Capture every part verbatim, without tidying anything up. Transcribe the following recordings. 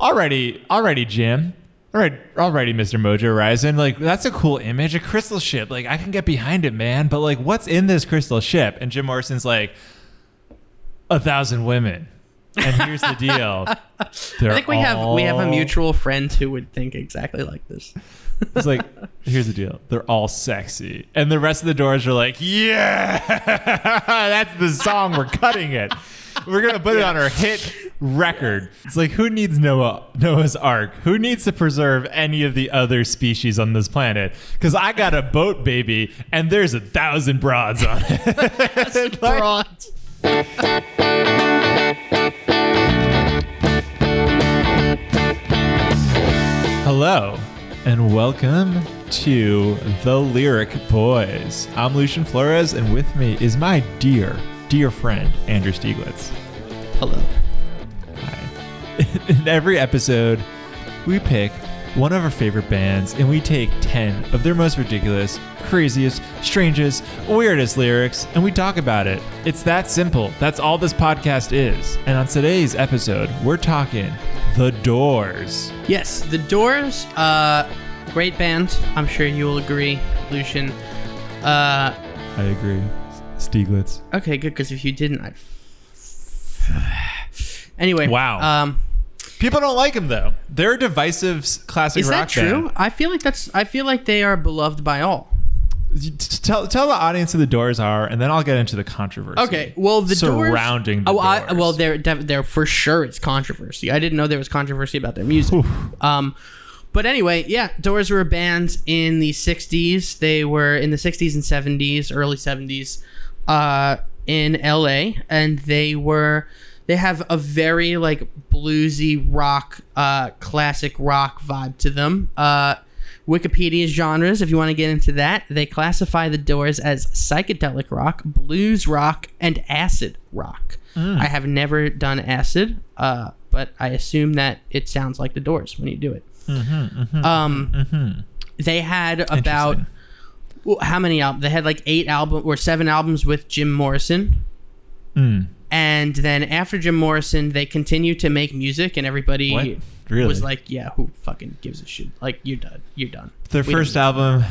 already, already, Jim. All right, alrighty, Mister Mojo Risin'. Like, that's a cool image, a crystal ship. Like, I can get behind it, man. But like, what's in this crystal ship? And Jim Morrison's like, a thousand women. And here's the deal. I think we all... have we have a mutual friend who would think exactly like this. It's like, here's the deal. They're all sexy. And the rest of the Doors are like, yeah, that's the song. We're cutting it. We're going to put it on our hit record. It's like, who needs Noah, Noah's Ark? Who needs to preserve any of the other species on this planet? Because I got a boat, baby, and there's a thousand broads on it. Like, broads. Hello, and welcome to The Lyric Boys. I'm Lucian Flores, and with me is my dear Dear friend, Andrew Stieglitz. Hello. Hi. In every episode, we pick one of our favorite bands and we take ten of their most ridiculous, craziest, strangest, weirdest lyrics and we talk about it. It's that simple. That's all this podcast is. And on today's episode, we're talking The Doors. Yes, The Doors. Uh, great band. I'm sure you will agree, Lucian. Uh, I agree. Stieglitz. Okay, good, because if you didn't, I'd... Anyway. Wow. Um, People don't like him, though. They're a divisive classic rock band. Is that true? I feel like that's. I feel like they are beloved by all. Tell tell the audience who The Doors are, and then I'll get into the controversy. Okay, well, The Doors... Surrounding The Doors. Well, they're, they're for sure it's controversy. I didn't know there was controversy about their music. Um, but anyway, yeah, Doors were a band in the sixties. They were in the sixties and seventies, early seventies. Uh, in L A, and they were they have a very like bluesy rock, uh, classic rock vibe to them. Uh, Wikipedia's genres, if you want to get into that, they classify The Doors as psychedelic rock, blues rock, and acid rock. Mm. I have never done acid, uh, but I assume that it sounds like The Doors when you do it. Mm-hmm, mm-hmm, um, mm-hmm. They had about. How many albums? They had like eight albums or seven albums with Jim Morrison. Mm. And then after Jim Morrison, they continued to make music and everybody what? Really? Was like, yeah, who fucking gives a shit? Like, you're done. You're done. Their we first album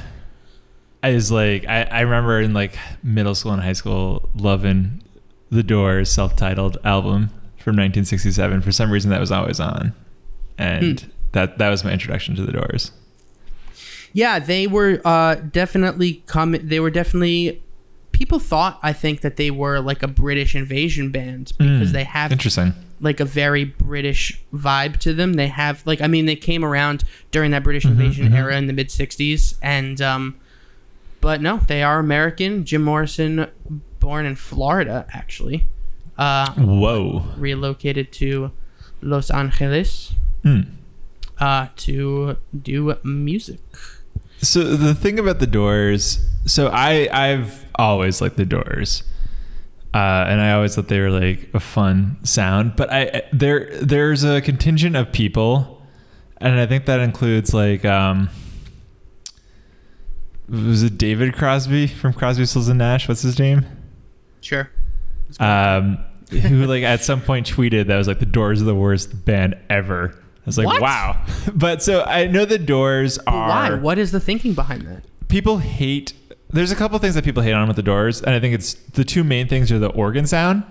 is like, I, I remember in like middle school and high school, loving The Doors self-titled album from nineteen sixty-seven. For some reason that was always on. And mm. that, that was my introduction to The Doors. Yeah, they were uh, definitely coming. They were definitely people thought, I think, that they were like a British invasion band because mm, they have interesting like a very British vibe to them. They have like I mean, they came around during that British invasion mm-hmm, era mm-hmm. in the mid sixties, and um, but no, they are American. Jim Morrison, born in Florida, actually. Uh, Whoa! Relocated to Los Angeles mm. uh, to do music. So the thing about The Doors, so I, I've always liked The Doors, uh, and I always thought they were like a fun sound, but I there there's a contingent of people, and I think that includes like, um, was it David Crosby from Crosby, Stills, and Nash? What's his name? Sure. Um, who like at some point tweeted that was like, The Doors are the worst band ever. I was like, what? Wow. But so I know The Doors are... Why? What is the thinking behind that? People hate... There's a couple things that people hate on with The Doors, and I think it's the two main things are the organ sound,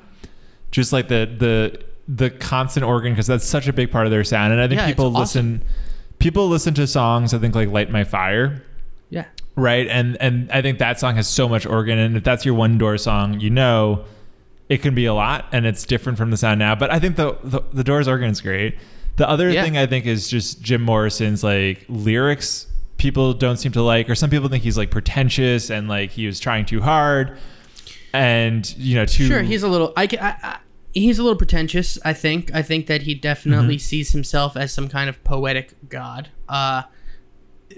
just like the the the constant organ, because that's such a big part of their sound. And I think yeah, people listen awesome. people listen to songs, I think, like Light My Fire. Yeah. Right? And, and I think that song has so much organ, and if that's your one Doors song, you know it can be a lot, and it's different from the sound now. But I think the the, the Doors organ is great. The other yeah. thing I think is just Jim Morrison's like lyrics people don't seem to like, or some people think he's like pretentious and like he was trying too hard, and you know too. Sure, he's a little. I, I, I he's a little pretentious. I think. I think that he definitely mm-hmm. sees himself as some kind of poetic god. Uh,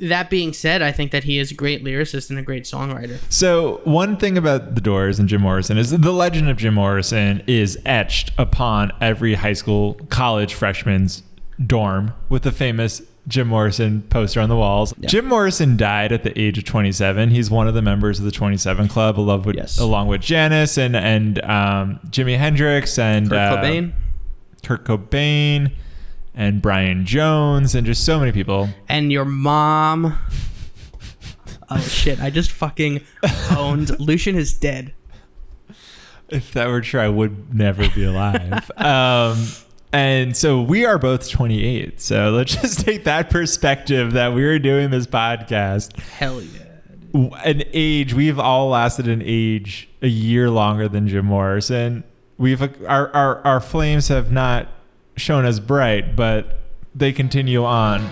that being said, I think that he is a great lyricist and a great songwriter. So one thing about The Doors and Jim Morrison is the legend of Jim Morrison is etched upon every high school, college freshman's dorm with the famous Jim Morrison poster on the walls. Yeah. Jim Morrison died at the age of twenty-seven. He's one of the members of the twenty-seven Club, along with, yes. along with Janis and and um, Jimi Hendrix and Kurt Cobain. Uh, Kurt Cobain and Brian Jones and just so many people. And your mom. Oh, shit. I just fucking owned. Lucian is dead. If that were true, I would never be alive. um, and so we are both twenty-eight. So let's just take that perspective that we were doing this podcast. Hell yeah. Dude. An age. We've all lasted an age, a year longer than Jim Morrison. We've our our, our flames have not shown as bright, but they continue on.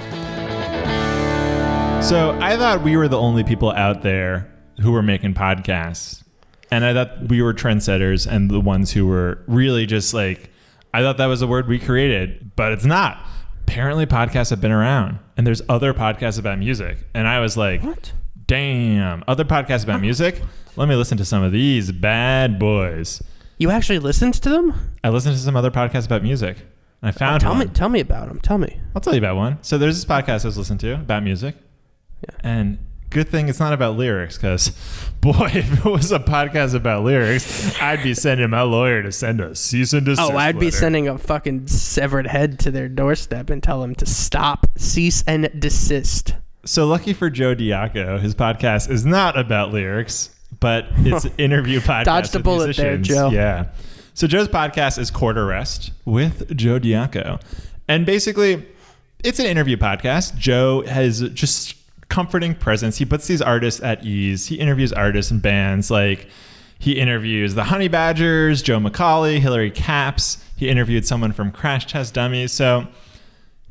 So I thought we were the only people out there who were making podcasts. And I thought we were trendsetters and the ones who were really just like, I thought that was a word we created, but it's not. Apparently podcasts have been around and there's other podcasts about music. And I was like, what? Damn, other podcasts about music? Let me listen to some of these bad boys. You actually listened to them? I listened to some other podcasts about music. I found oh, tell one. Me, tell me about them. Tell me. I'll tell you about one. So there's this podcast I was listening to about music. Yeah. And good thing it's not about lyrics, because, boy, if it was a podcast about lyrics, I'd be sending my lawyer to send a cease and desist. Oh, I'd letter. be sending a fucking severed head to their doorstep and tell them to stop, cease, and desist. So lucky for Joe Diaco, his podcast is not about lyrics, but it's an interview podcast. Dodged a bullet musicians. there, Joe. Yeah. So Joe's podcast is Quarter Rest with Joe Diaco. And basically, it's an interview podcast. Joe has just... comforting presence. He puts these artists at ease. He interviews artists and bands. Like, he interviews the Honey Badgers, Joe McCauley, Hillary Caps. He interviewed someone from Crash Test Dummies. So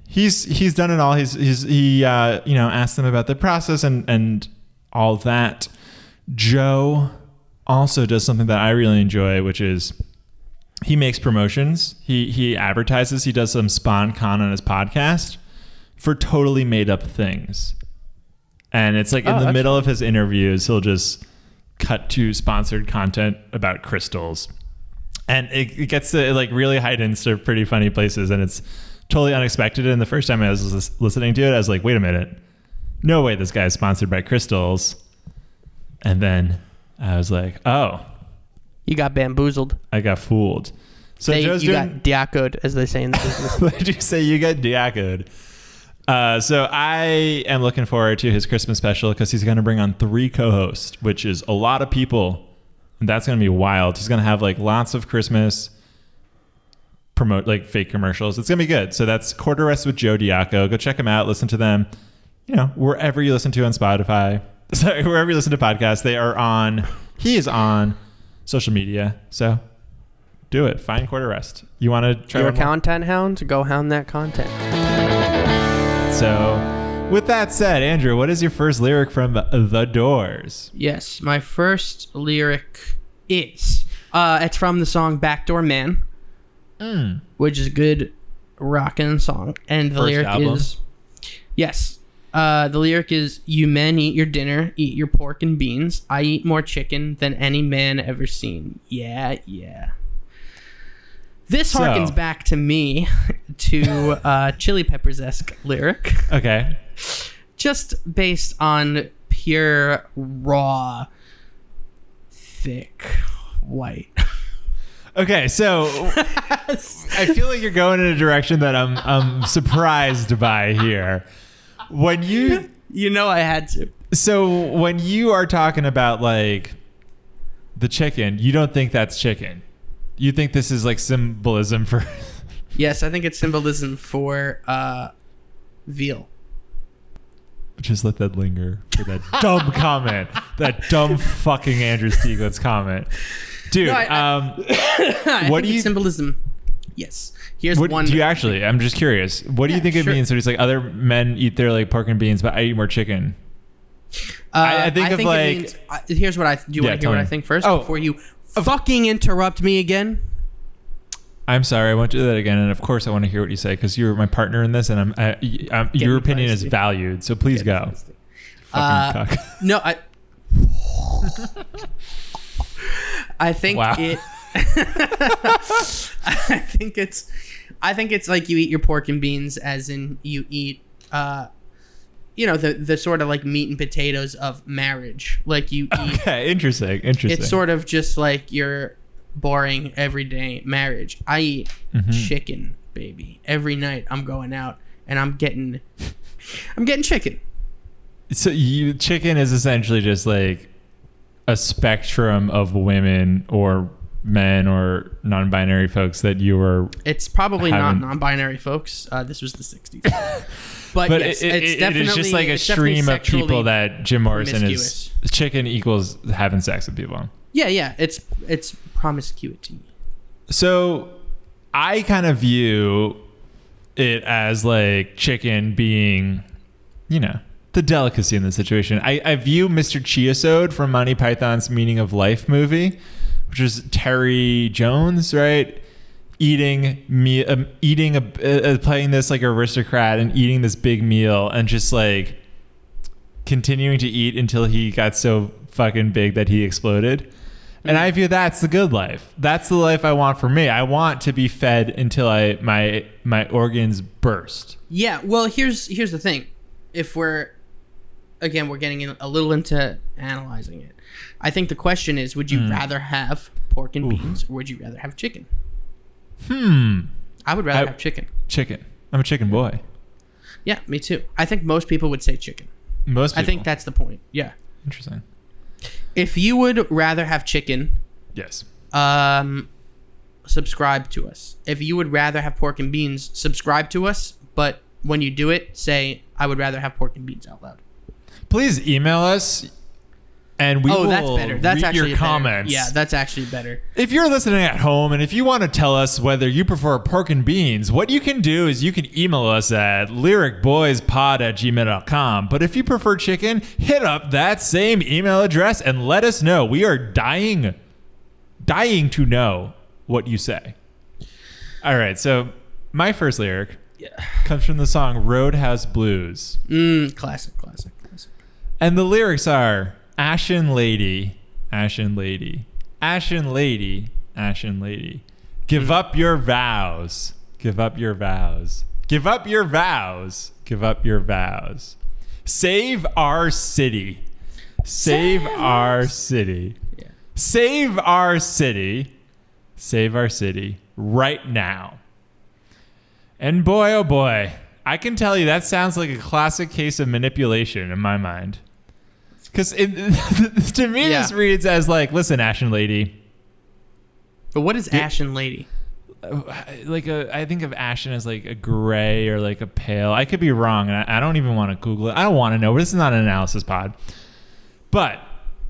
he's he's done it all. He's he's he uh, you know asked them about the process and and all that. Joe also does something that I really enjoy, which is he makes promotions. He he advertises. He does some spawn con on his podcast for totally made up things. And it's like in oh, the middle cool. of his interviews, he'll just cut to sponsored content about crystals. And it, it gets to like really heightens to pretty funny places. And it's totally unexpected. And the first time I was listening to it, I was like, wait a minute. No way this guy is sponsored by crystals. And then I was like, oh. You got bamboozled. I got fooled. So they, Joe's You doing, got diacoed, as they say in the business. What did you say? You got diacoed. Uh, so I am looking forward to his Christmas special because he's going to bring on three co-hosts, which is a lot of people. And that's going to be wild. He's going to have like lots of Christmas promote, like fake commercials. It's going to be good. So that's Quarter Rest with Joe Diaco. Go check him out. Listen to them, you know, wherever you listen to on Spotify, sorry, wherever you listen to podcasts, they are on, he is on social media. So do it. Find Quarter Rest. You want to try You're a content more? hound? Go hound that content. So, with that said, Andrew, what is your first lyric from The Doors? Yes, my first lyric is uh, it's from the song "Back Door Man," mm. which is a good rockin' song. And the first lyric album. is yes, uh, the lyric is "You men eat your dinner, eat your pork and beans. I eat more chicken than any man ever seen." Yeah, yeah. This harkens so. back to me to uh, Chili Peppers-esque lyric. Okay. Just based on pure, raw, thick, white. Okay, so I feel like you're going in a direction that I'm I'm surprised by here. When you... You know I had to. So when you are talking about, like, the chicken, you don't think that's chicken. You think this is like symbolism for... Yes, I think it's symbolism for uh, veal. Just let that linger for that dumb comment. That dumb fucking Andrew Stieglitz comment. Dude, no, I, um, I what do you... symbolism. Yes. Here's what, one... Do you actually... I'm just curious. What do yeah, you think it sure. means when it's like other men eat their like pork and beans, but I eat more chicken? Uh, I, I think I of think like... Means, uh, here's what I... Do you yeah, want to hear what me. I think first oh. before you... Fucking interrupt me again. I'm sorry. I won't do that again. And of course, I want to hear what you say because you're my partner in this, and I'm, I, I'm, your opinion is valued. So please go. Fucking uh, cuck. No, I. I think wow. it. I think it's. I think it's like you eat your pork and beans, as in you eat. Uh, You know, the the sort of like meat and potatoes of marriage. Like you eat. Okay, interesting, interesting. It's sort of just like your boring everyday marriage. I eat mm-hmm. chicken baby. Every night I'm going out and I'm getting, I'm getting chicken. So you, chicken is essentially just like a spectrum of women or men or non-binary folks that you were. It's probably having. Not non-binary folks. Uh, this was the sixties. But, but yes, it, it's it, definitely, it is just like a stream of people that Jim Morrison is. Chicken equals having sex with people. Yeah, yeah. It's it's promiscuity. So I kind of view it as like chicken being, you know, the delicacy in the situation. I, I view Mister Chiasode from Monty Python's Meaning of Life movie, which is Terry Jones, right? Eating me, um, eating a uh, playing this like aristocrat and eating this big meal and just like continuing to eat until he got so fucking big that he exploded. And I view that's the good life. That's the life I want for me. I want to be fed until I my my organs burst. Yeah. Well, here's here's the thing. If we're Again, we're getting in a little into analyzing it. I think the question is, would you mm. rather have pork and Ooh. beans, or would you rather have chicken? Hmm. I would rather I, have chicken. Chicken. I'm a chicken boy. Yeah, me too. I think most people would say chicken. Most people. I think that's the point. Yeah. Interesting. If you would rather have chicken, yes. Um, subscribe to us. If you would rather have pork and beans, subscribe to us. But when you do it, say, I would rather have pork and beans out loud. Please email us, and we oh, will that's better. That's read actually your comments. Better. Yeah, that's actually better. If you're listening at home, and if you want to tell us whether you prefer pork and beans, what you can do is you can email us at lyric boys pod at gmail dot com. But if you prefer chicken, hit up that same email address and let us know. We are dying, dying to know what you say. All right, so my first lyric yeah. comes from the song Roadhouse Blues. Mm, classic, classic. And the lyrics are, Ashen lady, ashen lady, ashen lady, ashen lady, give up your vows, give up your vows, give up your vows, give up your vows. Save our city, save our city, save our city, save our city right now. And boy, oh boy, I can tell you that sounds like a classic case of manipulation in my mind. Because to me, yeah. this reads as like, listen, Ashen Lady. But what is it, Ashen Lady? Like a, I think of Ashen as like a gray or like a pale. I could be wrong, and I, I don't even want to Google it. I don't want to know. This is not an analysis pod. But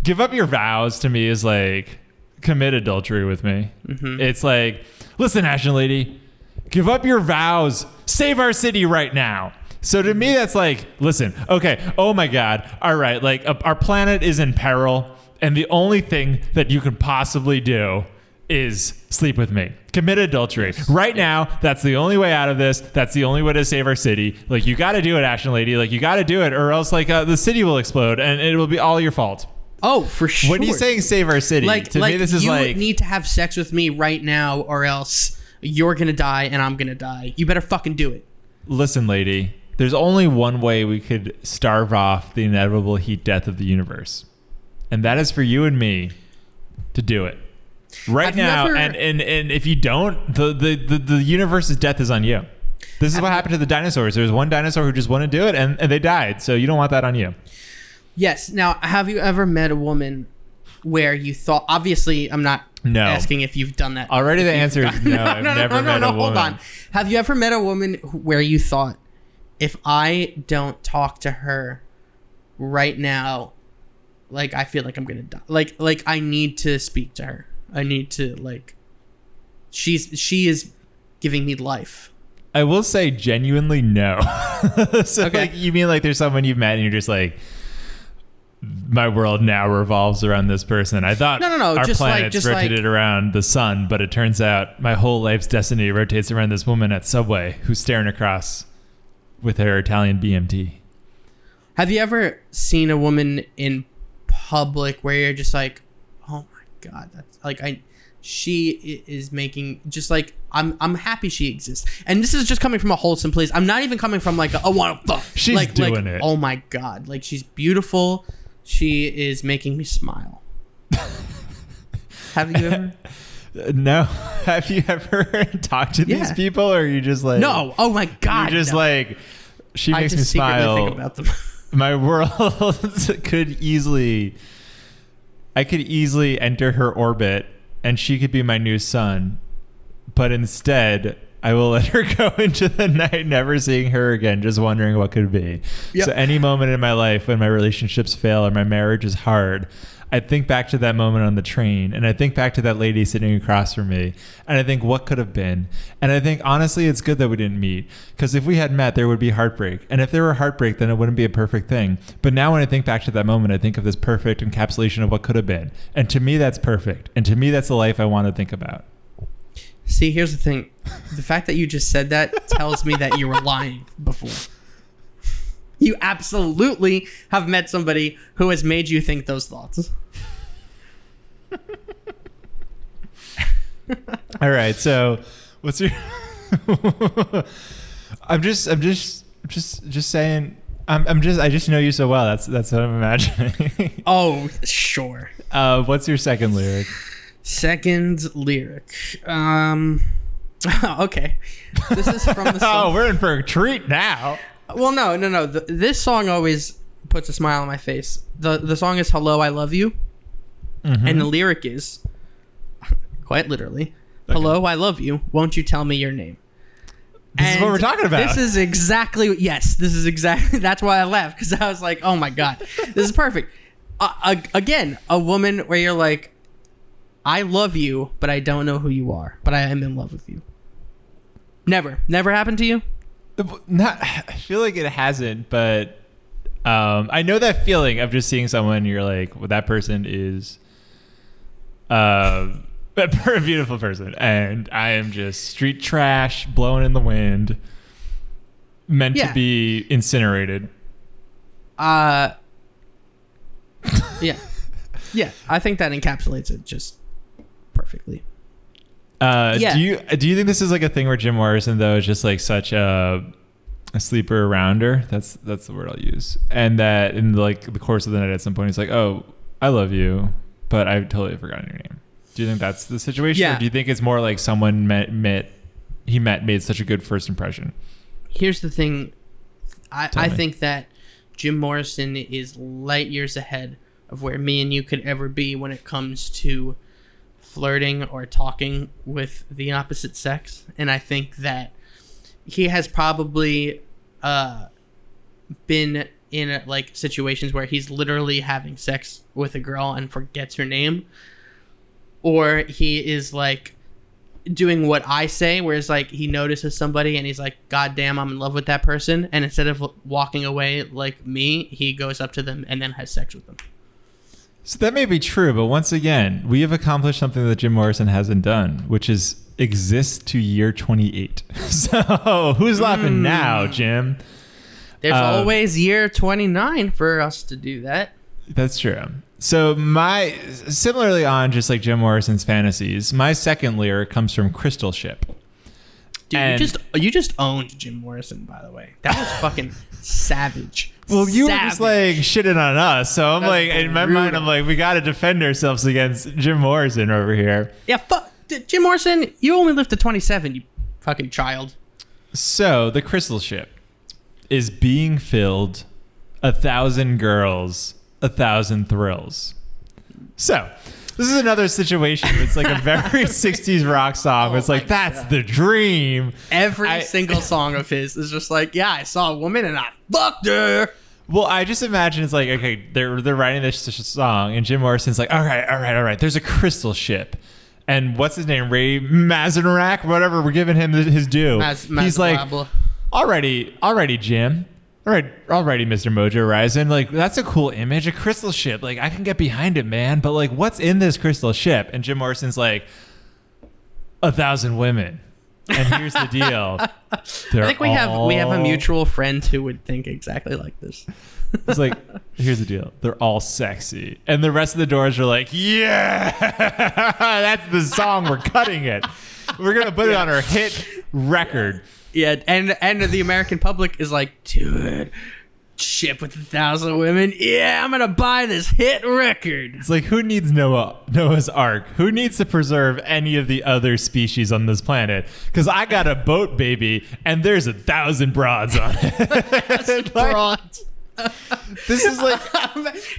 give up your vows to me is like commit adultery with me. Mm-hmm. It's like, listen, Ashen Lady, give up your vows. Save our city right now. So to me, that's like, listen, okay, oh my God, all right, like uh, our planet is in peril, and the only thing that you can possibly do is sleep with me. Commit adultery. Yes. Right yes. now, that's the only way out of this. That's the only way to save our city. Like, you got to do it, Ashen Lady. Like, you got to do it, or else, like, uh, the city will explode, and it will be all your fault. Oh, for sure. When he's saying save our city, like, to like me, this is like... you need to have sex with me right now, or else you're going to die, and I'm going to die. You better fucking do it. Listen, lady, there's only one way we could starve off the inevitable heat death of the universe. And that is for you and me to do it right I've now. Never... And, and, and if you don't, the, the, the, the universe's death is on you. This is I've... what happened to the dinosaurs. There's one dinosaur who just wanted to do it and, and they died. So you don't want that on you. Yes. Now, have you ever met a woman where you thought, obviously, I'm not no. asking if you've done that. Already the answer is no, no, I've no, no, never no, no, met no, a woman. Hold on. Have you ever met a woman where you thought, if I don't talk to her right now, like, I feel like I'm going to die. Like, like I need to speak to her. I need to, like, she's she is giving me life. I will say genuinely no. So, okay. Like, you mean like there's someone you've met and you're just like, my world now revolves around this person. I thought no, no, no. our just planets like, just rotated like, around the sun, but it turns out my whole life's destiny rotates around this woman at Subway who's staring across with her Italian B M T. Have you ever seen a woman in public where you're just like, oh my God, that's like I, she is making just like I'm. I'm happy she exists, and this is just coming from a wholesome place. I'm not even coming from like a, I want to fuck. She's like, doing like, it. Oh my God, like she's beautiful. She is making me smile. Have you ever? No. Have you ever talked to yeah. these people, or are you just like... No. Oh, my God. You're just no. like, she makes me smile. I just secretly think about them. My world could easily... I could easily enter her orbit, and she could be my new sun. But instead... I will let her go into the night, never seeing her again, just wondering what could be. Yep. So any moment in my life when my relationships fail or my marriage is hard, I think back to that moment on the train, and I think back to that lady sitting across from me, and I think what could have been. And I think, honestly, it's good that we didn't meet, because if we had met, there would be heartbreak. And if there were heartbreak, then it wouldn't be a perfect thing. But now when I think back to that moment, I think of this perfect encapsulation of what could have been. And to me, that's perfect. And to me, that's the life I want to think about. See, here's the thing. The fact that you just said that tells me that you were lying before. You absolutely have met somebody who has made you think those thoughts. All right. So, what's your? I'm just, I'm just, just, just saying. I'm, I'm just, I just know you so well. That's, that's what I'm imagining. Oh, sure. Uh, what's your second lyric? Second lyric. Um, okay. This is from the song. Oh, we're in for a treat now. Well, no, no, no. The, this song always puts a smile on my face. The The song is Hello, I Love You. Mm-hmm. And the lyric is, quite literally, okay. Hello, I love you. Won't you tell me your name? This and is what we're talking about. This is exactly, yes, this is exactly, that's why I laughed. Because I was like, oh my God, this is perfect. Uh, again, a woman where you're like, I love you, but I don't know who you are. But I am in love with you. Never. Never happened to you? Not, I feel like it hasn't, but um, I know that feeling of just seeing someone and you're like, well, that person is uh, a beautiful person. And I am just street trash, blown in the wind, meant yeah. to be incinerated. Uh, yeah. Yeah, I think that encapsulates it just... perfectly. Uh, yeah. Do you do you think this is like a thing where Jim Morrison though is just like such a, a sleeper rounder? That's that's the word I'll use. And that in the, like the course of the night, at some point, he's like, "Oh, I love you, but I've totally forgotten your name." Do you think that's the situation, yeah. or do you think it's more like someone met met he met made such a good first impression? Here's the thing, I, I think that Jim Morrison is light years ahead of where me and you could ever be when it comes to flirting or talking with the opposite sex. And I think that he has probably uh, been in like situations where he's literally having sex with a girl and forgets her name, or he is like doing what I say, where it's like he notices somebody and he's like, God damn, I'm in love with that person. And instead of walking away like me, he goes up to them and then has sex with them. So that may be true, but once again, we have accomplished something that Jim Morrison hasn't done, which is exist to year twenty-eight. So who's laughing mm. now, Jim? There's um, always year twenty-nine for us to do that. That's true. So my, similarly on just like Jim Morrison's fantasies, my second lyric comes from Crystal Ship. Dude, and you just you just owned Jim Morrison, by the way. That was fucking savage. Well, you savage. were just like shitting on us, so I'm That's like, brutal. In my mind, I'm like, we got to defend ourselves against Jim Morrison over here. Yeah, fuck, Jim Morrison. You only lived to twenty-seven, you fucking child. So the Crystal Ship is being filled, a thousand girls, a thousand thrills. So. This is another situation. It's like a very sixties rock song. Oh, it's like, that's God. The dream. Every I, single song of his is just like, yeah, I saw a woman and I fucked her. Well, I just imagine it's like, okay, they're they're writing this song and Jim Morrison's like, all right, all right, all right. There's a crystal ship. And what's his name? Ray Manzarek, whatever. We're giving him his due. Mas- Mas- He's like, alrighty, alrighty, Jim. All right, alrighty, Mister Mojo Risin'. Like, that's a cool image, a crystal ship. Like, I can get behind it, man. But, like, what's in this crystal ship? And Jim Morrison's like, a thousand women. And here's the deal. I think we all... have we have a mutual friend who would think exactly like this. It's like, here's the deal. They're all sexy. And the rest of the Doors are like, yeah, that's the song. We're cutting it. We're going to put yeah. it on our hit record. Yeah, and and the American public is like, dude, Ship with a thousand women. Yeah, I'm gonna buy this hit record. It's like, who needs Noah, Noah's Ark? Who needs to preserve any of the other species on this planet? Because I got a boat, baby, and there's a thousand broads on it. like, broads. This is like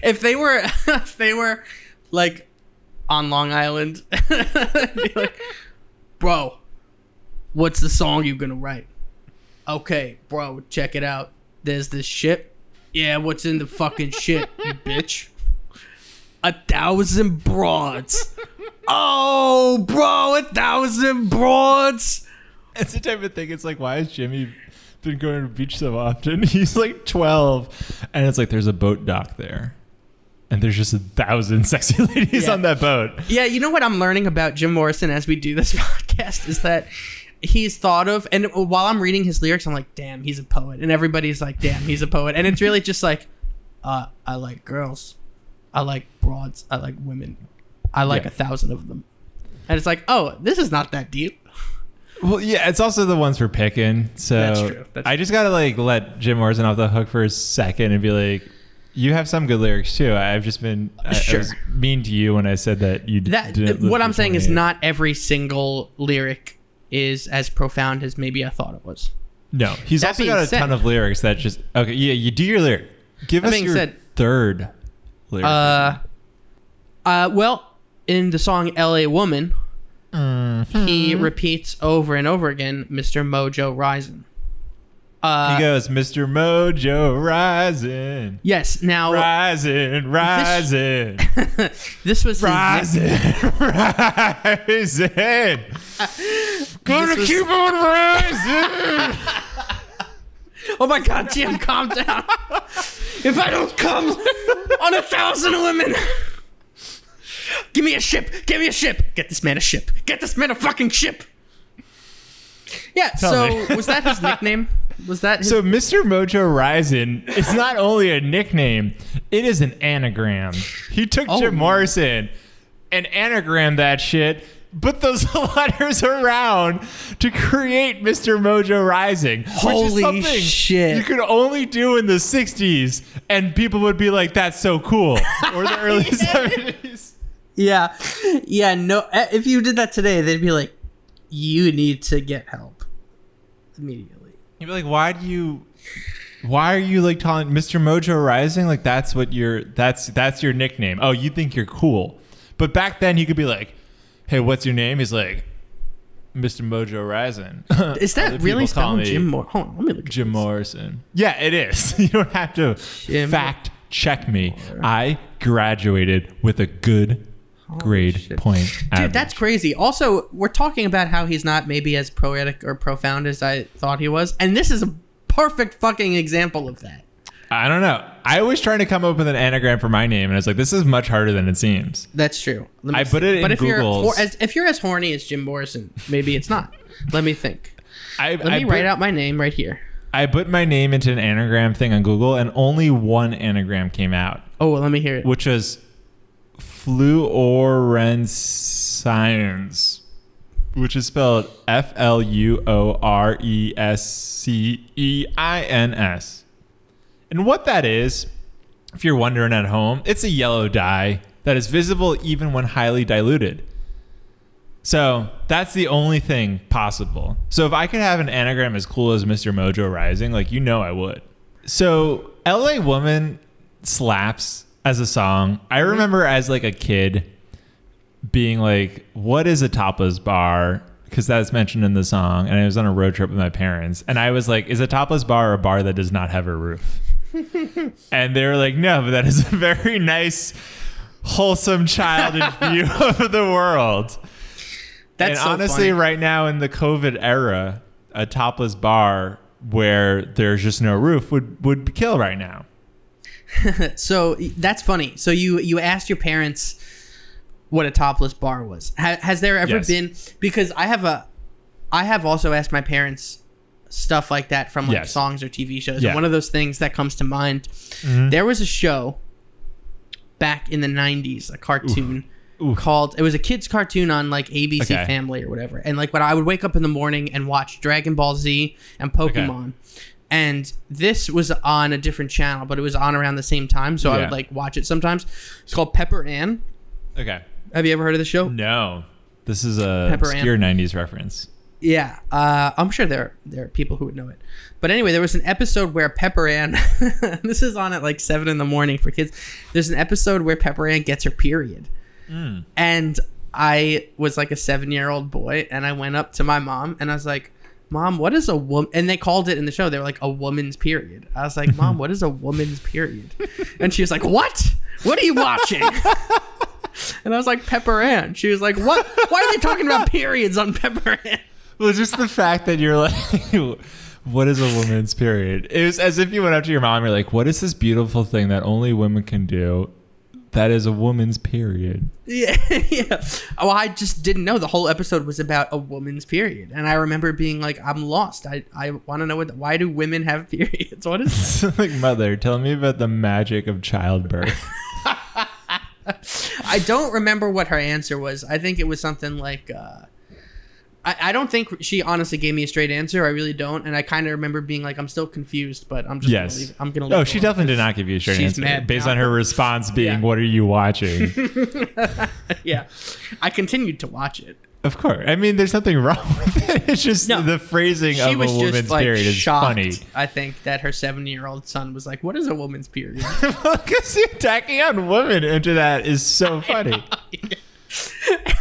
if they were, if they were, like, on Long Island, be like, bro, what's the song you're gonna write? Okay, bro, check it out. There's this ship. Yeah, what's in the fucking ship, you bitch? A thousand broads. Oh, bro, a thousand broads. That's the type of thing. It's like, why has Jimmy been going to the beach so often? He's like twelve. And it's like, there's a boat dock there. And there's just a thousand sexy ladies yeah. on that boat. Yeah, you know what I'm learning about Jim Morrison as we do this podcast is that he's thought of, and while I'm reading his lyrics, I'm like, damn, he's a poet. And everybody's like, damn, he's a poet. And it's really just like, uh, I like girls. I like broads. I like women. I like yeah. a thousand of them. And it's like, oh, this is not that deep. Well, yeah, it's also the ones we're picking. So That's true. That's I just got to like let Jim Morrison off the hook for a second and be like, you have some good lyrics too. I've just been I, sure. I was mean to you when I said that you that, didn't. What I'm saying is not every single lyric is as profound as maybe I thought it was. No, he's that also got a said, ton of lyrics that just okay. Yeah, you do your lyric. Give us your said, third lyric. Uh, uh, well, in the song "L A. Woman," mm-hmm. he repeats over and over again, "Mister Mojo Risin'." Uh, he goes, "Mister Mojo Risin'." Yes, now Risin', Risin'. This, this was Risin', Risin'. Go this to was... Cuba and Risin'. Oh my God, Jim, calm down. If I don't come on a thousand women, give me a ship. Give me a ship. Get this man a ship. Get this man a fucking ship. Yeah. Tell so me. Was that his nickname? Was that his- so Mister Mojo Risin', it's not only a nickname, it is an anagram. He took oh, Jim Morrison and anagrammed that shit, put those letters around to create Mister Mojo Risin'. Holy shit. You could only do in the sixties, and people would be like, that's so cool. Or the early yeah. seventies. Yeah. Yeah, no. If you did that today, they'd be like, you need to get help immediately. You'd be like, why do you, why are you like calling Mister Mojo Rising? Like that's what your, that's, that's your nickname. Oh, you think you're cool. But back then you could be like, hey, what's your name? He's like, Mister Mojo Rising. Is that really spelled Jim Morrison? Hold on, let me look at Jim this. Morrison. Yeah, it is. You don't have to Jim fact check me. Moore. I graduated with a good Holy grade shit. Point Dude, average. That's crazy. Also, we're talking about how he's not maybe as poetic or profound as I thought he was, and this is a perfect fucking example of that. I don't know. I was trying to come up with an anagram for my name, and I was like, this is much harder than it seems. That's true. Let me I see. Put it but in Google. If, if you're as horny as Jim Morrison, maybe it's not. Let me think. I, Let I me put, write out my name right here. I put my name into an anagram thing on Google, and only one anagram came out. Oh, well, let me hear it. Which was Fluorescence, which is spelled F L U O R E S C E I N S. And what that is, if you're wondering at home, it's a yellow dye that is visible even when highly diluted. So that's the only thing possible. So if I could have an anagram as cool as Mister Mojo Rising, like, you know, I would. So L A Woman slaps as a song. I remember as like a kid being like, what is a tapas bar? Because that's mentioned in the song. And I was on a road trip with my parents. And I was like, is a tapas bar a bar that does not have a roof? And they were like, no, but that is a very nice, wholesome, childish view of the world. That's and so honestly, funny. Right now in the COVID era, a topless bar where there's just no roof would, would kill right now. So that's funny. So you, you asked your parents what a topless bar was. Ha- has there ever yes. been? Because I have a, I have also asked my parents stuff like that from like yes. songs or T V shows. Yeah. And one of those things that comes to mind. Mm-hmm. There was a show back in the nineties, a cartoon Oof. Oof. called. It was a kids' cartoon on like A B C okay. Family or whatever. And like when I would wake up in the morning and watch Dragon Ball Z and Pokemon. Okay. And this was on a different channel, but it was on around the same time, so yeah. I would like watch it sometimes. It's called Pepper Ann. Okay. Have you ever heard of the show? No. This is a Pepper obscure Ann. nineties reference. Yeah, uh, I'm sure there there are people who would know it. But anyway, there was an episode where Pepper Ann, this is on at like seven in the morning for kids. There's an episode where Pepper Ann gets her period. Mm. And I was like a seven-year-old boy, and I went up to my mom, and I was like, Mom, what is a woman? And they called it in the show, they were like, a woman's period. I was like, Mom, what is a woman's period? And she was like, what? What are you watching? And I was like, Pepper Ann. She was like, what? Why are they talking about periods on Pepper Ann? Well, just the fact that you're like, what is a woman's period? It was as if you went up to your mom, you're like, what is this beautiful thing that only women can do? That is a woman's period. Yeah. yeah. Well, I just didn't know. The whole episode was about a woman's period. And I remember being like, I'm lost. I, I want to know what. Why do women have periods? What is that? Like, Mother, tell me about the magic of childbirth. I don't remember what her answer was. I think it was something like... Uh, I don't think she honestly gave me a straight answer. I really don't. And I kind of remember being like, I'm still confused, but I'm just yes. going to leave it. I'm going to leave it. No, she definitely did not give you a straight She's answer. Mad based now. on her response being, yeah. what are you watching? yeah. I continued to watch it. Of course. I mean, there's nothing wrong with it. It's just no, the phrasing of a woman's like period is funny. I think that her seven-year-old son was like, what is a woman's period? Well, because attacking on women into that is so funny.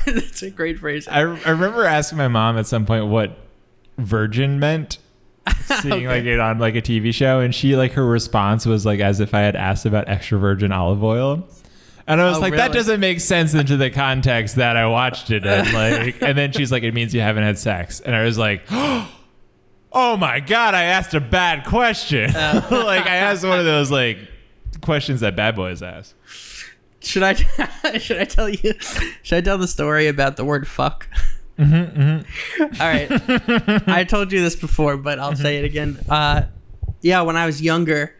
That's a great phrase. I, I remember asking my mom at some point what virgin meant, seeing okay. like it on like a T V show, and she like her response was like as if I had asked about extra virgin olive oil, and I was oh, like really? that doesn't make sense into the context that I watched it in. Like, and then she's like, it means you haven't had sex, and I was like, oh my god, I asked a bad question. Uh, like I asked one of those like questions that bad boys ask. Should I should I tell you should I tell the story about the word fuck? Mm-hmm, mm-hmm. All right, I told you this before, but I'll mm-hmm. say it again. Uh, yeah, when I was younger,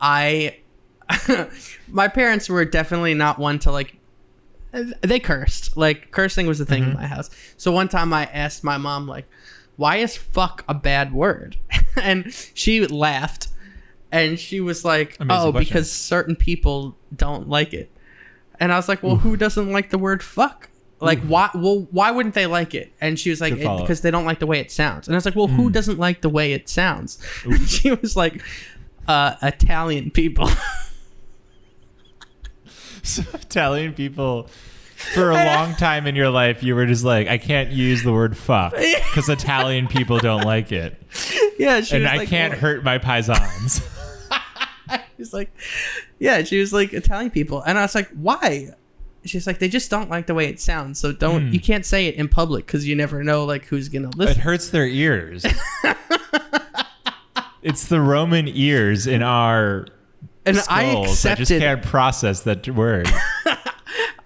I my parents were definitely not one to like. They cursed. Like cursing was a thing mm-hmm. in my house. So one time I asked my mom like, "Why is fuck a bad word?" And she laughed, and she was like, Amazing "Oh, question. because certain people don't like it." And I was like, well, Ooh. who doesn't like the word fuck? Like, Ooh. why Well, why wouldn't they like it? And she was like, because they don't like the way it sounds. And I was like, well, mm. who doesn't like the way it sounds? And she was like, uh, Italian people. So Italian people, for a long time in your life, you were just like, I can't use the word fuck because Italian people don't like it. Yeah, she And was I like, can't well, hurt my paisans. She's like, yeah, she was like Italian people. And I was like, why? She's like, they just don't like the way it sounds. So don't, mm. you can't say it in public because you never know like who's going to listen. It hurts their ears. It's the Roman ears in our and skulls. I, accepted, I just can't process that word.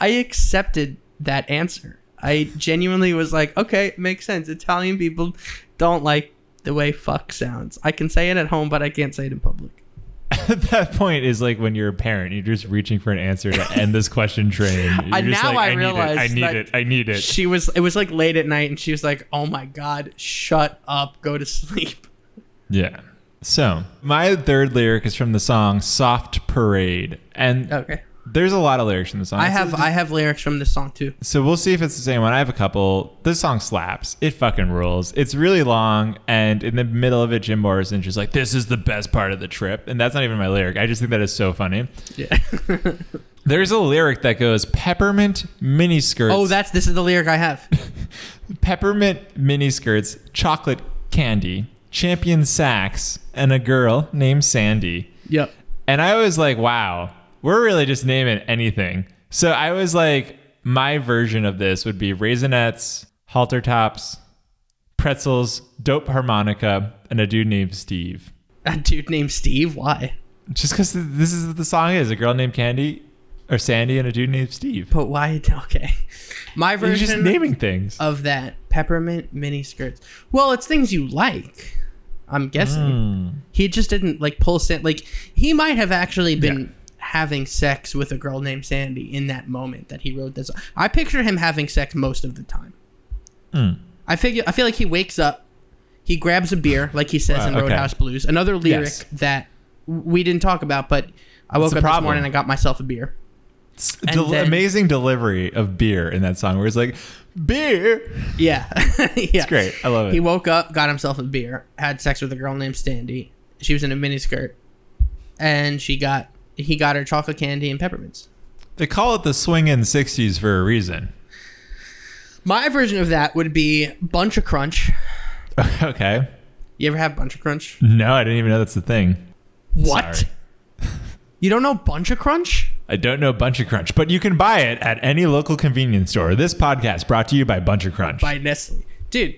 I accepted that answer. I genuinely was like, okay, makes sense. Italian people don't like the way fuck sounds. I can say it at home, but I can't say it in public. At that point is like when you're a parent, you're just reaching for an answer to end this question train. You're just now like, I, I realize I need it. I need it. She was. It was like late at night, and she was like, "Oh my god, shut up, go to sleep." Yeah. So my third lyric is from the song "Soft Parade," and okay. there's a lot of lyrics from the song. I have I have lyrics from this song too. So we'll see if it's the same one. I have a couple. This song slaps. It fucking rules. It's really long, and in the middle of it, Jim Morrison just like, this is the best part of the trip. And that's not even my lyric. I just think that is so funny. Yeah. There's a lyric that goes, peppermint miniskirts. Oh, that's this is the lyric I have. Peppermint miniskirts, chocolate candy, champion sax, and a girl named Sandy. Yep. And I was like, wow. We're really just naming anything. So I was like, my version of this would be Raisinets, halter tops, pretzels, dope harmonica, and a dude named Steve. A dude named Steve? Why? Just because this is what the song is. A girl named Candy or Sandy and a dude named Steve. But why? Okay. My version You're just naming things. Of that peppermint mini skirts. Well, it's things you like. I'm guessing. Mm. He just didn't like pull... Like he might have actually been... Yeah. having sex with a girl named Sandy in that moment that he wrote this. I picture him having sex most of the time. Mm. I figure I feel like he wakes up, He grabs a beer, like he says uh, in Roadhouse okay. Blues. Another lyric yes. that we didn't talk about, but I woke up problem. this morning and I got myself a beer. Del- then, amazing delivery of beer in that song where it's like, beer! Yeah. yeah. It's great. I love it. He woke up, got himself a beer, had sex with a girl named Standy. She was in a miniskirt. And she got he got her chocolate candy and peppermints. They call it the swingin' sixties for a reason. My version of that would be Bunch of Crunch. Okay. You ever have Bunch of Crunch? No, I didn't even know that's the thing. What? You don't know Bunch of Crunch? I don't know Bunch of Crunch, but you can buy it at any local convenience store. This podcast brought to you by Bunch of Crunch. By Nestle. Dude,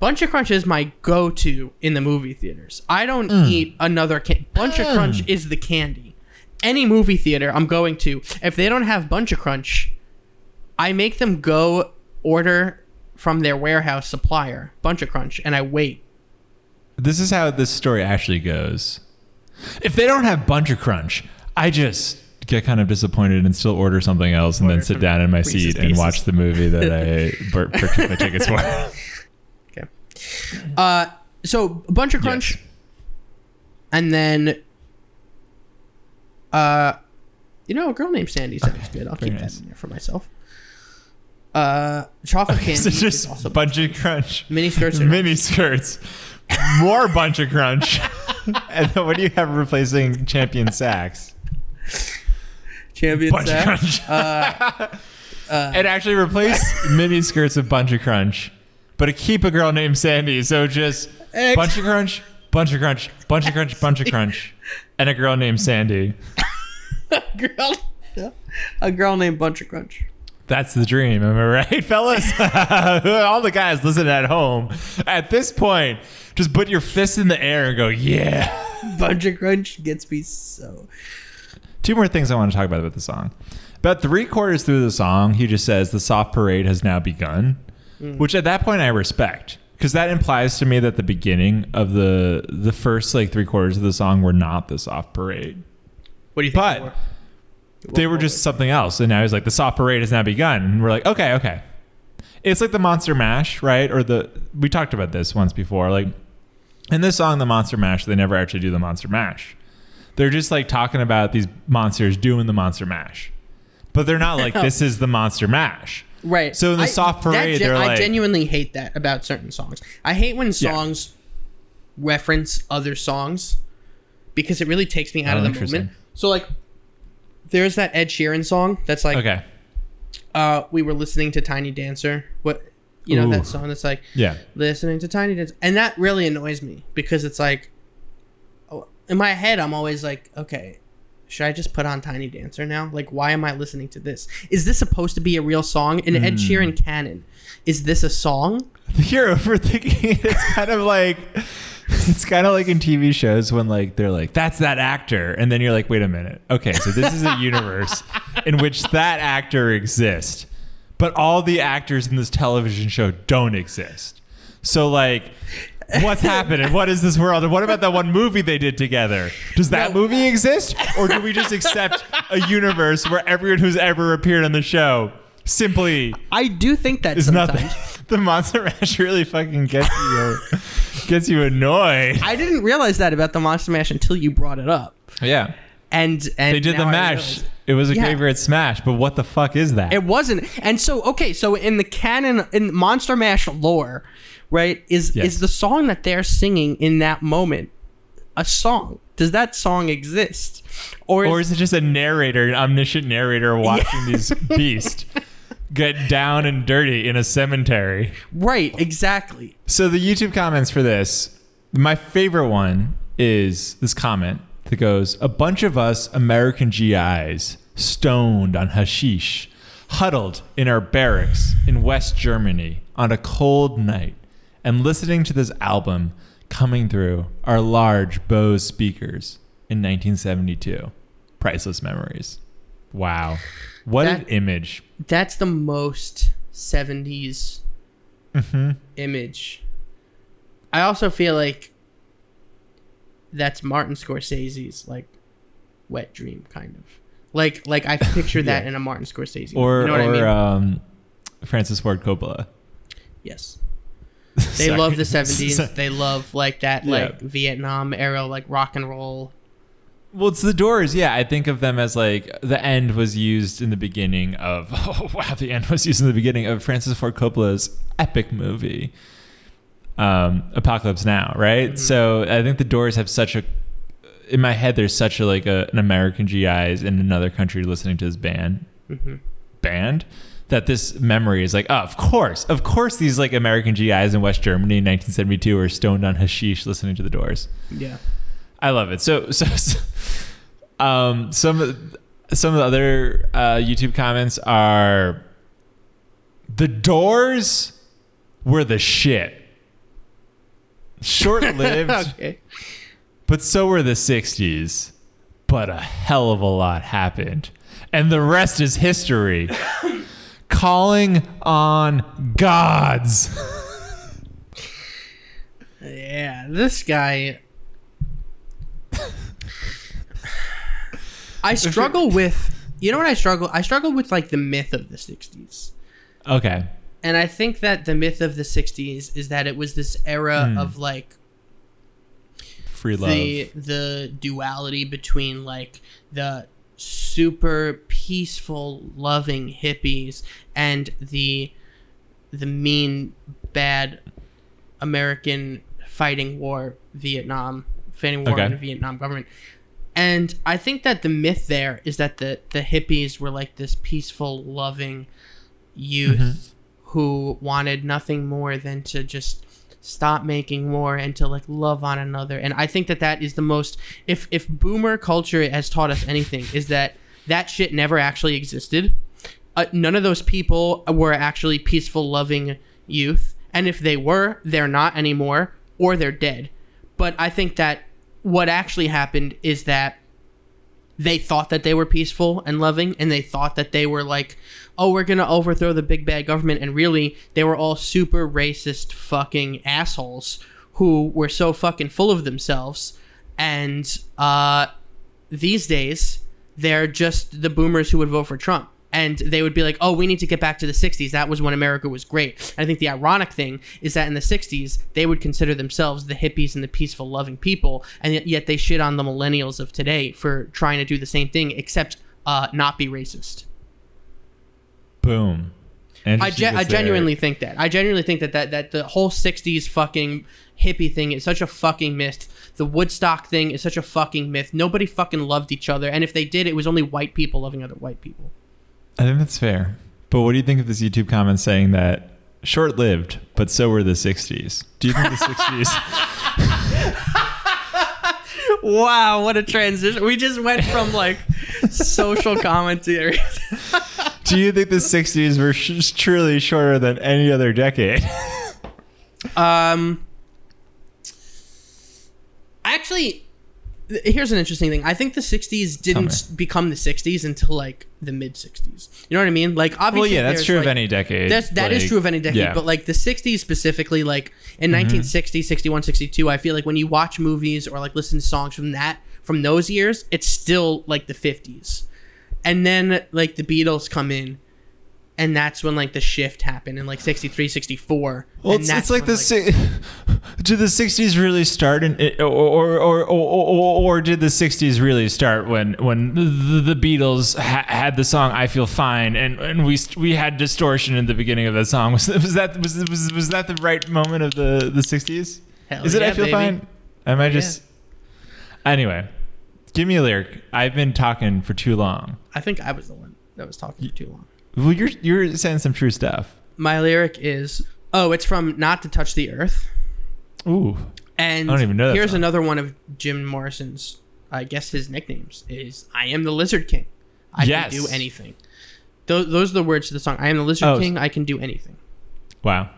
Bunch of Crunch is my go-to in the movie theaters. I don't mm. eat another can- Bunch mm. of Crunch is the candy. Any movie theater I'm going to, if they don't have Bunch of Crunch, I make them go order from their warehouse supplier, Bunch of Crunch, and I wait. This is how this story actually goes. If they don't have Bunch of Crunch, I just get kind of disappointed and still order something else and order then sit down in my Reese's seat pieces. And watch the movie that I purchased my tickets for. Okay. Uh, so, a Bunch of Crunch. Yes. And then, uh, you know, a girl named Sandy sounds okay, good. I'll keep nice. that in there for myself. Uh, chocolate okay, candy. So just also Bunch of Crunch. Mini skirts. Mini skirts. More Bunch of Crunch. And then what do you have replacing Champion Sacks? Champion Bunch Sacks? Of crunch. Uh, uh, it actually replaced mini skirts with Bunch of Crunch. But it keep a girl named Sandy. So just X. Bunch of Crunch, Bunch of Crunch, Bunch of Crunch, X. Bunch of Crunch. And a girl named Sandy. a, girl, a girl named Bunch of Crunch. That's the dream, am I right, fellas? All the guys listening at home, at this point, just put your fist in the air and go, yeah. Bunch of Crunch gets me so... Two more things I want to talk about about the song. About three quarters through the song, he just says, the soft parade has now begun, mm. which at that point I respect, because that implies to me that the beginning of the the first like three quarters of the song were not the soft parade. What do you think but, they were? They were just something else. And now he's like, the soft parade has now begun. And we're like, okay, okay. It's like the Monster Mash, right? Or the, we talked about this once before. Like in this song, the Monster Mash, they never actually do the Monster Mash. They're just like talking about these monsters doing the Monster Mash, but they're not like, this is the Monster Mash. Right. So in the I, soft parade, gen- they're I like, I genuinely hate that about certain songs. I hate when songs yeah. reference other songs because it really takes me out oh, of the moment. So like, there's that Ed Sheeran song that's like, okay. uh, we were listening to Tiny Dancer. What, you know, Ooh. that song that's like, yeah, listening to Tiny Dancer. And that really annoys me because it's like, oh, in my head, I'm always like, okay, should I just put on Tiny Dancer now? Like, why am I listening to this? Is this supposed to be a real song? In mm. Ed Sheeran canon, is this a song? You're overthinking it. It's kind of like, it's kind of like in T V shows when like they're like, that's that actor. And then you're like, wait a minute. Okay, so this is a universe in which that actor exists, but all the actors in this television show don't exist. So like, what's happening? What is this world? And what about that one movie they did together? Does that no. movie exist? Or do we just accept a universe where everyone who's ever appeared on the show simply I do think that is sometimes. Nothing. The Monster Mash really fucking gets you gets you annoyed. I didn't realize that about the Monster Mash until you brought it up. Yeah. And and they did the mash. It was a yeah. favorite smash, but what the fuck is that? It wasn't. And so okay, so in the canon in Monster Mash lore, right, is yes. is the song that they're singing in that moment a song? Does that song exist? Or, or is, is it just a narrator, an omniscient narrator watching yeah. these beasts get down and dirty in a cemetery? Right, exactly. So the YouTube comments for this, my favorite one is this comment that goes, a bunch of us American G Is stoned on hashish, huddled in our barracks in West Germany on a cold night and listening to this album coming through our large Bose speakers in nineteen seventy-two. Priceless memories. Wow. What that, an image. That's the most seventies mm-hmm. image. I also feel like that's Martin Scorsese's like wet dream kind of. Like like I picture yeah. that in a Martin Scorsese. Or, you know what or I mean? um Francis Ford Coppola. Yes. They love the seventies. They love like that, like yeah. Vietnam era, like rock and roll. Well, it's the Doors. Yeah, I think of them as like the end was used in the beginning of. Oh wow, the end was used in the beginning of Francis Ford Coppola's epic movie, um, Apocalypse Now. Right. Mm-hmm. So I think the Doors have such a. In my head, there's such a like a, an American G Is in another country listening to this band, mm-hmm. band, that this memory is like, oh, of course, of course, these like American G Is in West Germany in nineteen seventy-two are stoned on hashish listening to the Doors. Yeah. I love it. So, so, so um, some some of the other uh, YouTube comments are, the Doors were the shit. Short-lived, okay. But so were the sixties. But a hell of a lot happened. And the rest is history. Calling on gods. Yeah, this guy... I struggle with, you know what I struggle? I struggle with like the myth of the sixties. Okay. And I think that the myth of the sixties is that it was this era mm. of like free love, the, the duality between like the super peaceful, loving hippies and the the mean, bad American fighting war Vietnam, fighting war okay. in the Vietnam government. And I think that the myth there is that the, the hippies were like this peaceful, loving youth mm-hmm. who wanted nothing more than to just stop making war and to like love on another. And I think that that is the most, if, if boomer culture has taught us anything, is that that shit never actually existed. Uh, none of those people were actually peaceful, loving youth. And if they were, they're not anymore, or they're dead. But I think that what actually happened is that they thought that they were peaceful and loving, and they thought that they were like, oh, we're going to overthrow the big bad government. And really, they were all super racist fucking assholes who were so fucking full of themselves. And uh, these days, they're just the boomers who would vote for Trump. And they would be like, oh, we need to get back to the sixties. That was when America was great. And I think the ironic thing is that in the sixties, they would consider themselves the hippies and the peaceful, loving people. And yet, yet they shit on the millennials of today for trying to do the same thing, except uh, not be racist. Boom. I, ge- I genuinely think that. I genuinely think that, that, that the whole sixties fucking hippie thing is such a fucking myth. The Woodstock thing is such a fucking myth. Nobody fucking loved each other. And if they did, it was only white people loving other white people. I think that's fair. But what do you think of this YouTube comment saying that short-lived, but so were the sixties? Do you think the sixties... Wow, what a transition. We just went from, like, social commentary. Do you think the sixties were sh- truly shorter than any other decade? um, Actually... Here's an interesting thing. I think the sixties didn't become the sixties until like the mid sixties. You know what I mean? Like, obviously, well, yeah, that's true like, of any decade. That's, that like, is true of any decade. Yeah. But like the sixties specifically, like in mm-hmm. nineteen sixty, sixty-one, sixty-two, I feel like when you watch movies or like listen to songs from that, from those years, it's still like the fifties. And then like the Beatles come in. And that's when like the shift happened in like sixty-three, sixty-four. Well, it's, it's like the like, did the sixties really start in, or, or, or, or, or did the sixties really start when when the, the Beatles ha- had the song "I Feel Fine" and, and we we had distortion in the beginning of that song? Was, was that was, was was that the right moment of the the sixties? Hell Is it yeah, "I Feel baby. Fine"? Am I just yeah. anyway? Give me a lyric. I've been talking for too long. I think I was the one that was talking for too long. Well, you're you're saying some true stuff. My lyric is, oh, it's from "Not to Touch the Earth." Ooh, and I don't even know. Here's song. Another one of Jim Morrison's. I guess his nicknames is "I am the Lizard King. I yes. can do anything." Those those are the words to the song. I am the Lizard oh. King. I can do anything. Wow.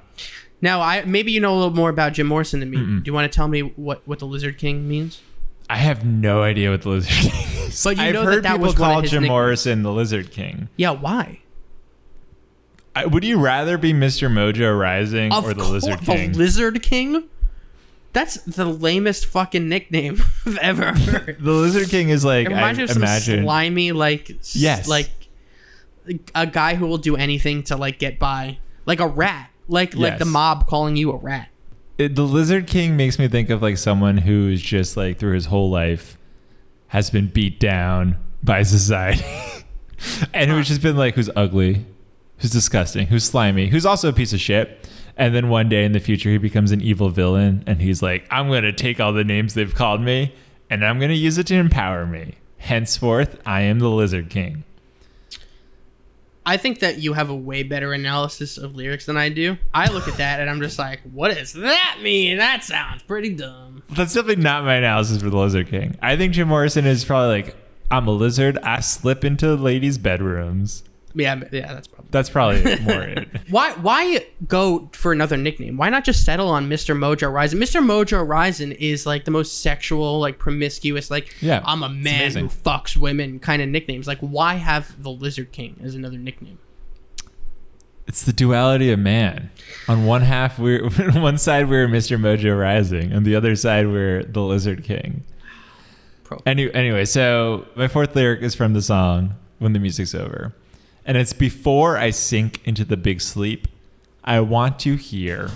Now, I maybe you know a little more about Jim Morrison than me. Mm-mm. Do you want to tell me what, what the Lizard King means? I have no idea what the Lizard King is. But you I've know heard that that people was call Jim nicknames. Morrison the Lizard King. Yeah, why? Would you rather be Mister Mojo Rising of or the Lizard King? The Lizard King? That's the lamest fucking nickname I've ever heard. The Lizard King is like, I imagine. Some slimy, like, yes. like, a guy who will do anything to, like, get by. Like a rat. Like yes. like the mob calling you a rat. It, the Lizard King makes me think of like someone who's just like through his whole life has been beat down by society and who's just been like, who's ugly, who's disgusting, who's slimy, who's also a piece of shit. And then one day in the future, he becomes an evil villain and he's like, I'm going to take all the names they've called me and I'm going to use it to empower me. Henceforth, I am the Lizard King. I think that you have a way better analysis of lyrics than I do. I look at that and I'm just like, what does that mean? That sounds pretty dumb. That's definitely not my analysis for the Lizard King. I think Jim Morrison is probably like, I'm a lizard. I slip into ladies' bedrooms. Yeah, yeah, that's probably that's probably more it. Why, why go for another nickname? Why not just settle on Mister Mojo Risin'? Mister Mojo Risin' is like the most sexual, like promiscuous, like yeah, I'm a man who fucks women kind of nicknames. Like, why have the Lizard King as another nickname? It's the duality of man. On one half, we're on one side we're Mister Mojo Risin', and the other side we're the Lizard King. Pro. Any, anyway, so my fourth lyric is from the song "When the Music's Over." And it's before I sink into the big sleep, I want to hear,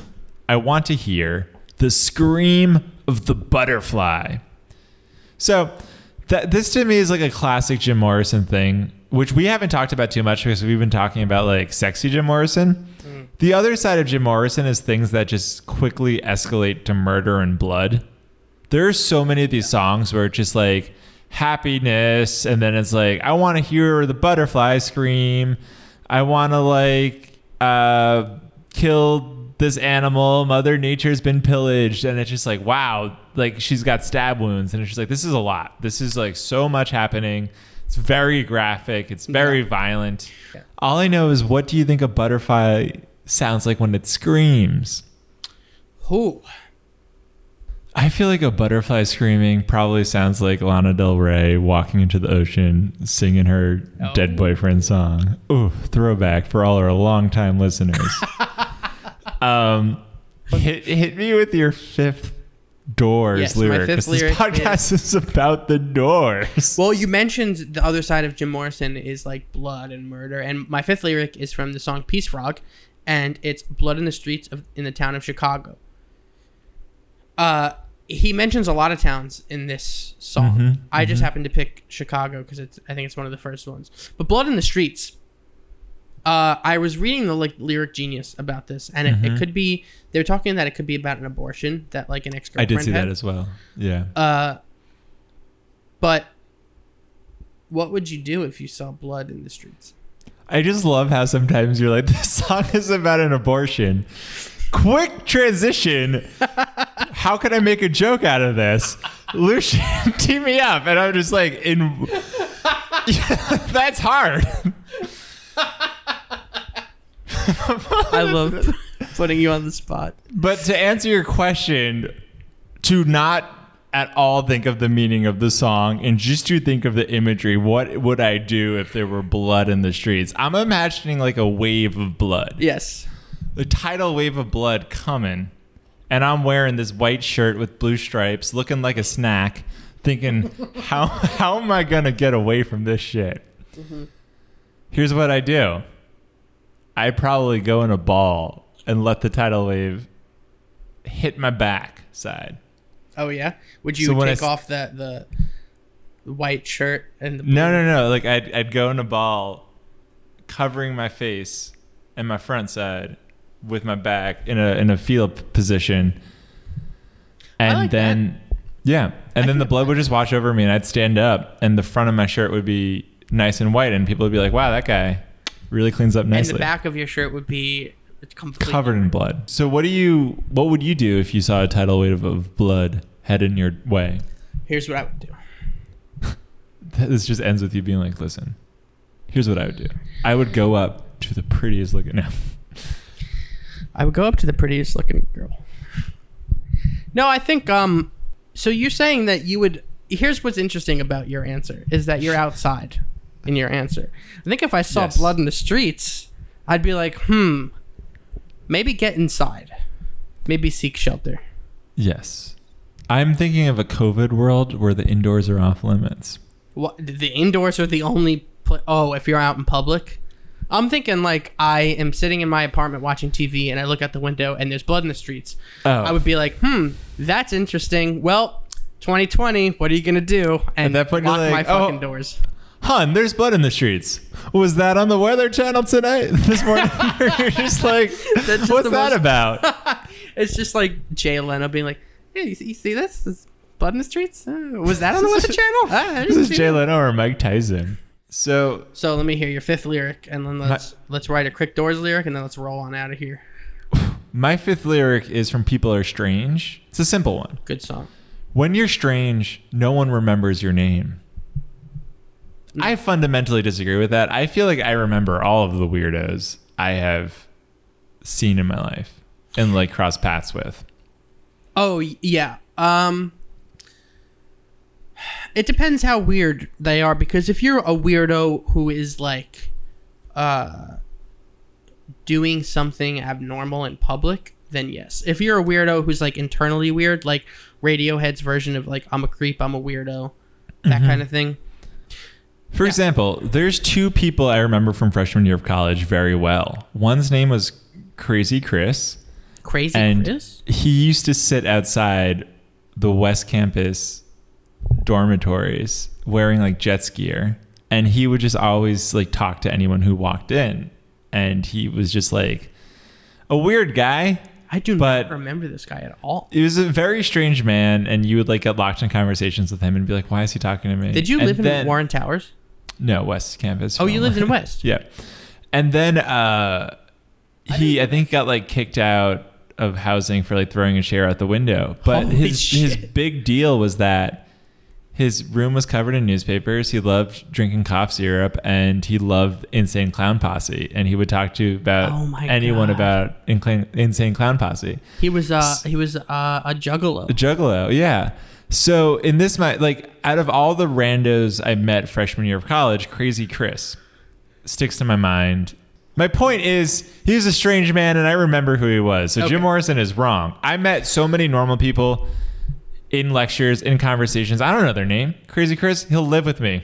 I want to hear the scream of the butterfly. So that this to me is like a classic Jim Morrison thing, which we haven't talked about too much because we've been talking about like sexy Jim Morrison. Mm. The other side of Jim Morrison is things that just quickly escalate to murder and blood. There are so many of these songs where it's just like, happiness, and then it's like, I want to hear the butterfly scream, I want to like uh kill this animal, Mother Nature's been pillaged, and it's just like, wow, like she's got stab wounds, and it's just like, this is a lot, this is like so much happening, it's very graphic, it's very yeah. violent. yeah. All I know is, what do you think a butterfly sounds like when it screams? Who? I feel like a butterfly screaming probably sounds like Lana Del Rey walking into the ocean, singing her oh. dead boyfriend song. Ooh, throwback for all our longtime listeners. um, hit, hit me with your fifth Doors yes, lyric. Yes, my fifth lyric. This podcast is... is about the Doors. Well, you mentioned the other side of Jim Morrison is like blood and murder. And my fifth lyric is from the song Peace Frog. And it's blood in the streets of in the town of Chicago. Uh, he mentions a lot of towns in this song. Mm-hmm, I mm-hmm. just happened to pick Chicago because it's I think it's one of the first ones. But blood in the streets. Uh, I was reading the like Lyric Genius about this, and it, mm-hmm. it could be they're talking that it could be about an abortion that like an ex-girlfriend. I did see had. that as well. Yeah. Uh, but what would you do if you saw blood in the streets? I just love how sometimes you're like, this song is about an abortion. Quick transition. How can I make a joke out of this? Lucian, team me up. And I'm just like, in. That's hard. I love putting you on the spot. But to answer your question, to not at all think of the meaning of the song and just to think of the imagery, what would I do if there were blood in the streets? I'm imagining like a wave of blood. Yes. The tidal wave of blood coming, and I'm wearing this white shirt with blue stripes, looking like a snack, thinking, how how am I gonna get away from this shit? Mm-hmm. Here's what I do. I probably go in a ball and let the tidal wave hit my back side. Oh yeah? Would you so take I, off that the white shirt and the blue? No, no, no. Like I'd I'd go in a ball, covering my face and my front side, with my back in a in a field position, and like then that. yeah and I then the blood would just wash over me, and I'd stand up, and the front of my shirt would be nice and white, and people would be like, wow, that guy really cleans up nicely, and the back of your shirt would be covered in blood. So what do you what would you do if you saw a tidal wave of blood headed in your way? Here's what I would do. This just ends with you being like, listen, here's what I would do. I would go up to the prettiest looking now I would go up to the prettiest looking girl. No, I think, um, so you're saying that you would, here's what's interesting about your answer, is that you're outside in your answer. I think if I saw yes. blood in the streets, I'd be like, hmm, maybe get inside. Maybe seek shelter. Yes. I'm thinking of a COVID world where the indoors are off limits. What? The indoors are the only place. Oh, if you're out in public? I'm thinking like I am sitting in my apartment watching T V and I look out the window and there's blood in the streets. Oh. I would be like, hmm, that's interesting. Well, twenty twenty, what are you going to do? And that point, lock like, my fucking oh, doors. Hun, there's blood in the streets. Was that on the Weather Channel tonight? This morning? You're just like, just what's that most... about? It's just like Jay Leno being like, hey, you see, you see this? There's blood in the streets? Uh, was that on the Weather Channel? Ah, this is Jay it. Leno or Mike Tyson. So so let me hear your fifth lyric, and then let's my, let's write a quick Doors lyric, and then let's roll on out of here. My fifth lyric is from People Are Strange. It's a simple one. Good song. When you're strange, no one remembers your name. No. I fundamentally disagree with that. I feel like I remember all of the weirdos I have seen in my life and like crossed paths with. Oh, yeah. Um... It depends how weird they are, because if you're a weirdo who is like uh, doing something abnormal in public, then yes. If you're a weirdo who's like internally weird, like Radiohead's version of like, I'm a creep, I'm a weirdo, that mm-hmm. kind of thing. For yeah. example, there's two people I remember from freshman year of college very well. One's name was Crazy Chris. Crazy and Chris? He used to sit outside the West Campus dormitories wearing like jet skier, and he would just always like talk to anyone who walked in, and he was just like a weird guy. I do but not remember this guy at all. He was a very strange man, and you would like get locked in conversations with him and be like, why is he talking to me? Did you and live in then, Warren Towers? No, West Campus. Oh, you lived in West? Yeah. And then uh he I, I think got like kicked out of housing for like throwing a chair out the window, but Holy his shit. his big deal was that his room was covered in newspapers. He loved drinking cough syrup, and he loved Insane Clown Posse. And he would talk to about oh anyone God. about Incl- Insane Clown Posse. He was uh, he was uh, a juggalo. A juggalo, yeah. So in this, my like out of all the randos I met freshman year of college, Crazy Chris sticks to my mind. My point is, he was a strange man, and I remember who he was. So okay. Jim Morrison is wrong. I met so many normal people in lectures, in conversations. I don't know their name. Crazy Chris, he'll live with me.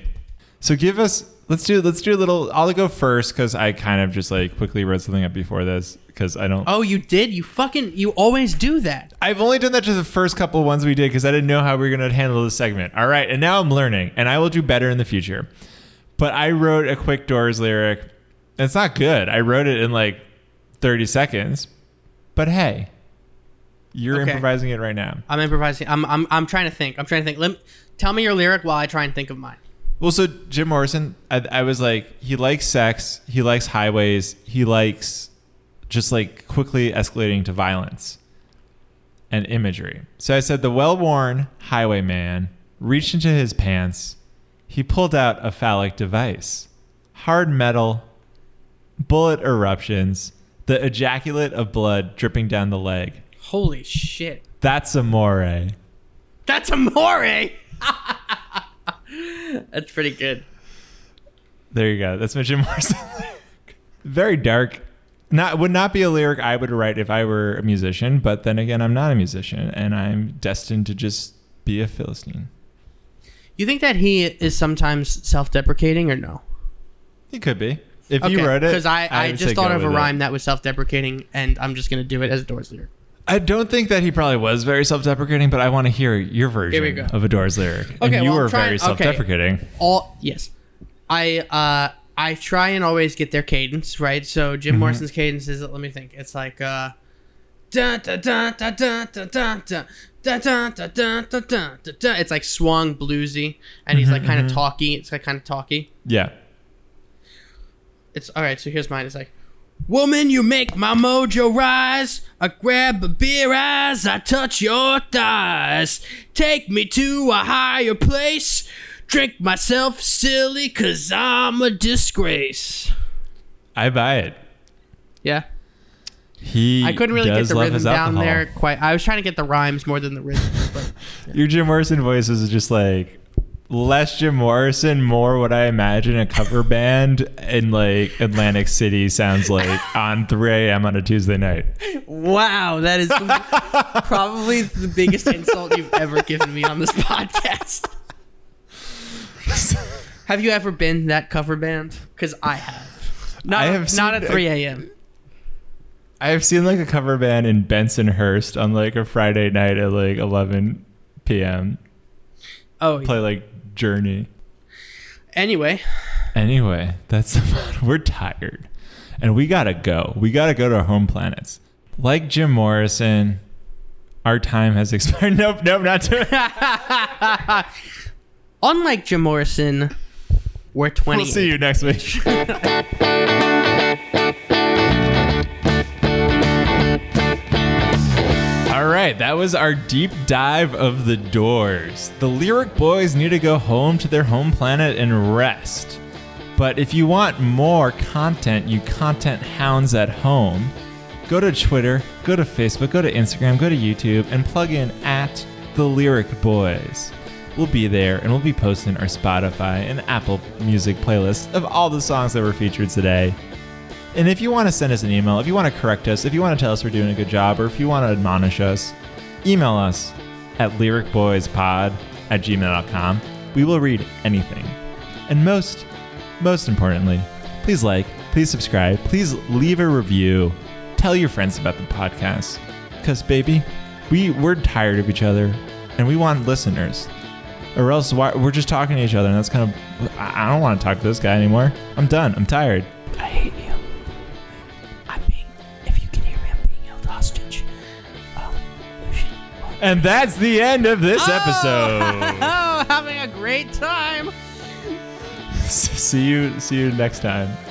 So give us, let's do, let's do a little, I'll go first because I kind of just like quickly wrote something up before this because I don't. Oh, you did? You fucking, you always do that. I've only done that to the first couple ones we did because I didn't know how we were going to handle this segment. All right. And now I'm learning, and I will do better in the future. But I wrote a quick Doors lyric. It's not good. I wrote it in like thirty seconds, but hey. You're okay. improvising it right now. I'm improvising. I'm I'm I'm trying to think. I'm trying to think. Let me, tell me your lyric while I try and think of mine. Well, so Jim Morrison, I, I was like, he likes sex. He likes highways. He likes just like quickly escalating to violence and imagery. So I said, the well-worn highwayman reached into his pants. He pulled out a phallic device. Hard metal, bullet eruptions, the ejaculate of blood dripping down the leg. Holy shit. That's amore. That's amore. That's pretty good. There you go. That's my Jim Morrison lyric. Very dark. Not would not be a lyric I would write if I were a musician, but then again, I'm not a musician, and I'm destined to just be a Philistine. You think that he is sometimes self-deprecating or no? He could be. If okay, you wrote it. Because I, I, I just thought of a rhyme it. that was self-deprecating, and I'm just going to do it as a Doors lyric. I don't think that he probably was very self-deprecating, but I want to hear your version of a Doors lyric. Okay, and you well, were trying, very self-deprecating. Okay. All yes, I uh, I try and always get their cadence right. So Jim mm-hmm. Morrison's cadence is, let me think. It's like da da da da da da da da da da da da da da. It's like swung bluesy, and he's mm-hmm, like kind of mm-hmm. talky. It's like kind of talky. Yeah. It's all right. So here's mine. It's like, woman, you make my mojo rise. I grab a beer eyes, I touch your thighs. Take me to a higher place. Drink myself silly, cause I'm a disgrace. I buy it. Yeah. He I couldn't really get the rhythm down there quite. I was trying to get the rhymes more than the rhythm. But, yeah. Your Jim Morrison voice is just like... less Jim Morrison, more what I imagine a cover band in like Atlantic City sounds like on three a.m. on a Tuesday night. Wow, that is the, probably the biggest insult you've ever given me on this podcast. Have you ever been that cover band? Because I have. Not, not seen, at three a.m. I have seen like a cover band in Bensonhurst on like a Friday night at like eleven p.m. Oh, play yeah. like Journey. Anyway. Anyway, that's we're tired, and we gotta go. We gotta go to our home planets. Like Jim Morrison, our time has expired. Nope, nope, not to. Unlike Jim Morrison, we're twenty. We'll see you next week. All right, that was our deep dive of The Doors. The Lyric Boys need to go home to their home planet and rest. But if you want more content, you content hounds at home, go to Twitter, go to Facebook, go to Instagram, go to YouTube, and plug in at The Lyric Boys. We'll be there, and we'll be posting our Spotify and Apple Music playlists of all the songs that were featured today. And if you want to send us an email, if you want to correct us, if you want to tell us we're doing a good job, or if you want to admonish us, email us at lyricboyspod at gmail dot com. We will read anything. And most, most importantly, please like, please subscribe, please leave a review. Tell your friends about the podcast. Because, baby, we, we're tired of each other, and we want listeners. Or else why, we're just talking to each other, and that's kind of... I don't want to talk to this guy anymore. I'm done. I'm tired. I hate you. And that's the end of this oh, episode. Oh, having a great time. see you see you next time.